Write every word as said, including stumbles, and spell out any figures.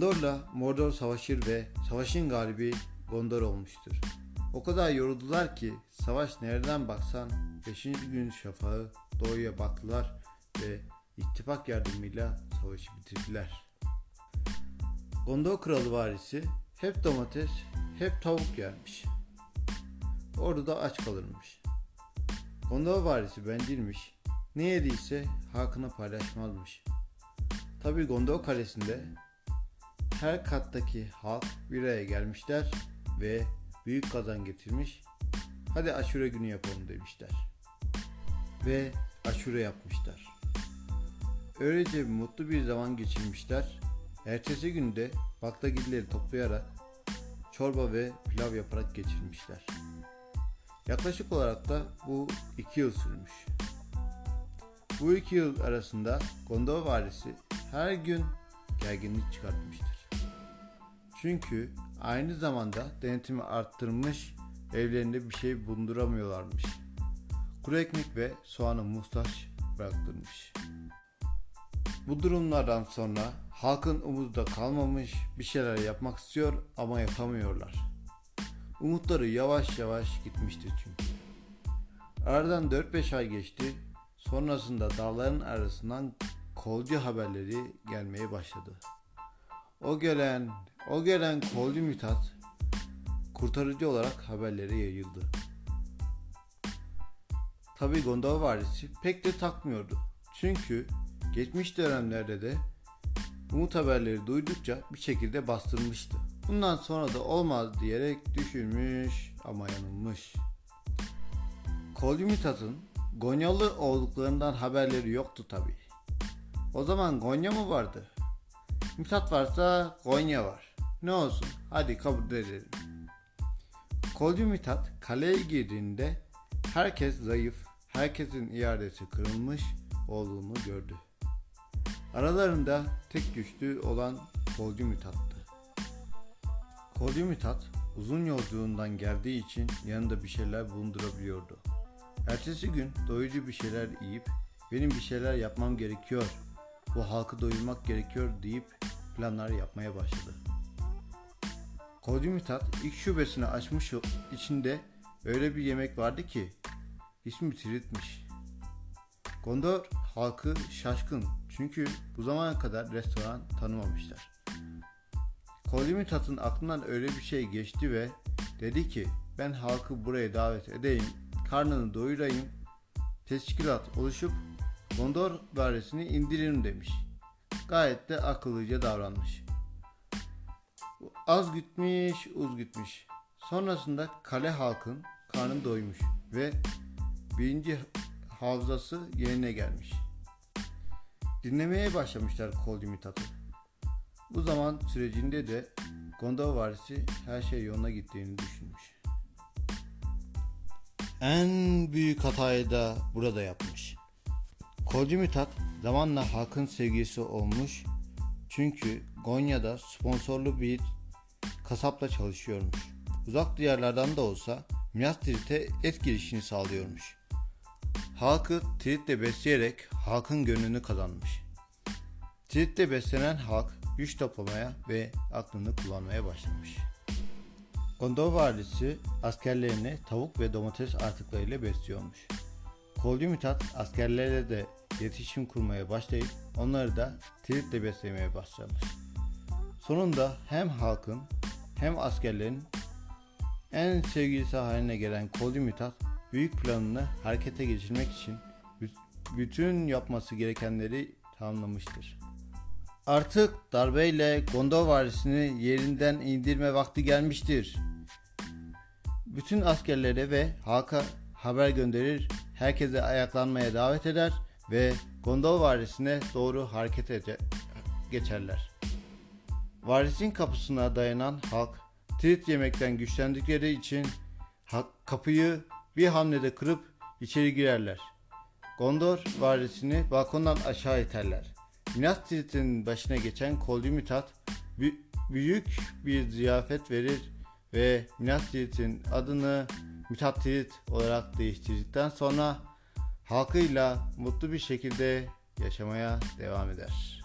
Gondor'la Mordor savaşır ve savaşın galibi Gondor olmuştur. O kadar yoruldular ki savaş nereden baksan beşinci gün şafağı doğuya battılar ve ittifak yardımıyla savaşı bitirdiler. Gondor kralı varisi hep domates, hep tavuk yermiş. Orduda aç kalırmış. Gondor varisi bencilmiş. Ne yediyse halkına paylaşmazmış. Tabi Gondor kalesinde her kattaki halk bir araya gelmişler ve büyük kazan getirmiş. Hadi aşure günü yapalım demişler. Ve aşure yapmışlar. Öylece mutlu bir zaman geçirmişler. Ertesi günde baklagilleri toplayarak çorba ve pilav yaparak geçirmişler. Yaklaşık olarak da bu iki yıl sürmüş. Bu iki yıl arasında Gondor valisi her gün gerginlik çıkartmıştır. Çünkü aynı zamanda denetimi arttırmış, evlerinde bir şey bulunduramıyorlarmış. Kuru ekmek ve soğana muhtaç bıraktırmış. Bu durumlardan sonra halkın umudu da kalmamış, bir şeyler yapmak istiyor ama yapamıyorlar. Umutları yavaş yavaş gitmiştir çünkü. Aradan dört beş ay geçti, sonrasında dağların arasından kolcu haberleri gelmeye başladı. O gelen, o gelen Kolcu Mithat kurtarıcı olarak haberlere yayıldı. Tabi Gondor valisi pek de takmıyordu. Çünkü geçmiş dönemlerde de umut haberleri duydukça bir şekilde bastırmıştı. Bundan sonra da olmaz diyerek düşünmüş ama yanılmış. Kolcu Mithat'ın Gonyalı olduklarından haberleri yoktu tabi. O zaman Konya mı vardı? Mithat varsa Konya var. Ne olsun, hadi kabul edelim. Kolcu Mithat kaleye girdiğinde herkes zayıf, herkesin iadesi kırılmış olduğunu gördü. Aralarında tek güçlü olan Kolcu Mithat'tı. Kolcu Mithat uzun yolculuğundan geldiği için yanında bir şeyler bulundurabiliyordu. Ertesi gün doyucu bir şeyler yiyip benim bir şeyler yapmam gerekiyor, bu halkı doyurmak gerekiyor deyip planlar yapmaya başladı. Kolcu Mithat ilk şubesini açmış, içinde öyle bir yemek vardı ki ismi Trit'miş. Gondor halkı şaşkın çünkü bu zamana kadar restoran tanımamışlar. Kolcu Mithat'ın aklından öyle bir şey geçti ve dedi ki ben halkı buraya davet edeyim, karnını doyurayım, teşkilat oluşup Gondor varisini indirelim demiş. Gayet de akıllıca davranmış. Az gütmüş, uz gütmüş. Sonrasında kale halkın karnı doymuş ve birinci havzası yerine gelmiş. Dinlemeye başlamışlar Kolcu Mithat'ı. Bu zaman sürecinde de Gondor varisi her şey yoluna gittiğini düşünmüş. En büyük hatayı da burada yapmış. Kolcu Mithat zamanla halkın sevgilisi olmuş çünkü Konya'da sponsorlu bir kasapla çalışıyormuş. Uzak diyarlardan da olsa Mias Trit'e et girişini sağlıyormuş. Halkı Trit'le besleyerek halkın gönlünü kazanmış. Trit'le beslenen halk güç toplamaya ve aklını kullanmaya başlamış. Gondor valisi askerlerini tavuk ve domates artıklarıyla besliyormuş. Kolcu Mithat askerlerle de iletişim kurmaya başlayıp onları da Trit'le beslemeye başlamış. Sonunda hem halkın hem askerlerin en sevgilisi haline gelen Kolcu Mithat büyük planını harekete geçirmek için bütün yapması gerekenleri tamamlamıştır. Artık darbeyle Gondor varisini yerinden indirme vakti gelmiştir. Bütün askerlere ve halka haber gönderir, herkese ayaklanmaya davet eder ve Gondor varisine doğru harekete geçerler. Varisin kapısına dayanan halk, Trit yemekten güçlendikleri için kapıyı bir hamlede kırıp içeri girerler. Gondor varisini balkondan aşağı iterler. Minas Trit'in başına geçen Kolcu Mithat büyük bir ziyafet verir ve Minas Trit'in adını Mithat Tirit olarak değiştirdikten sonra halkıyla mutlu bir şekilde yaşamaya devam eder.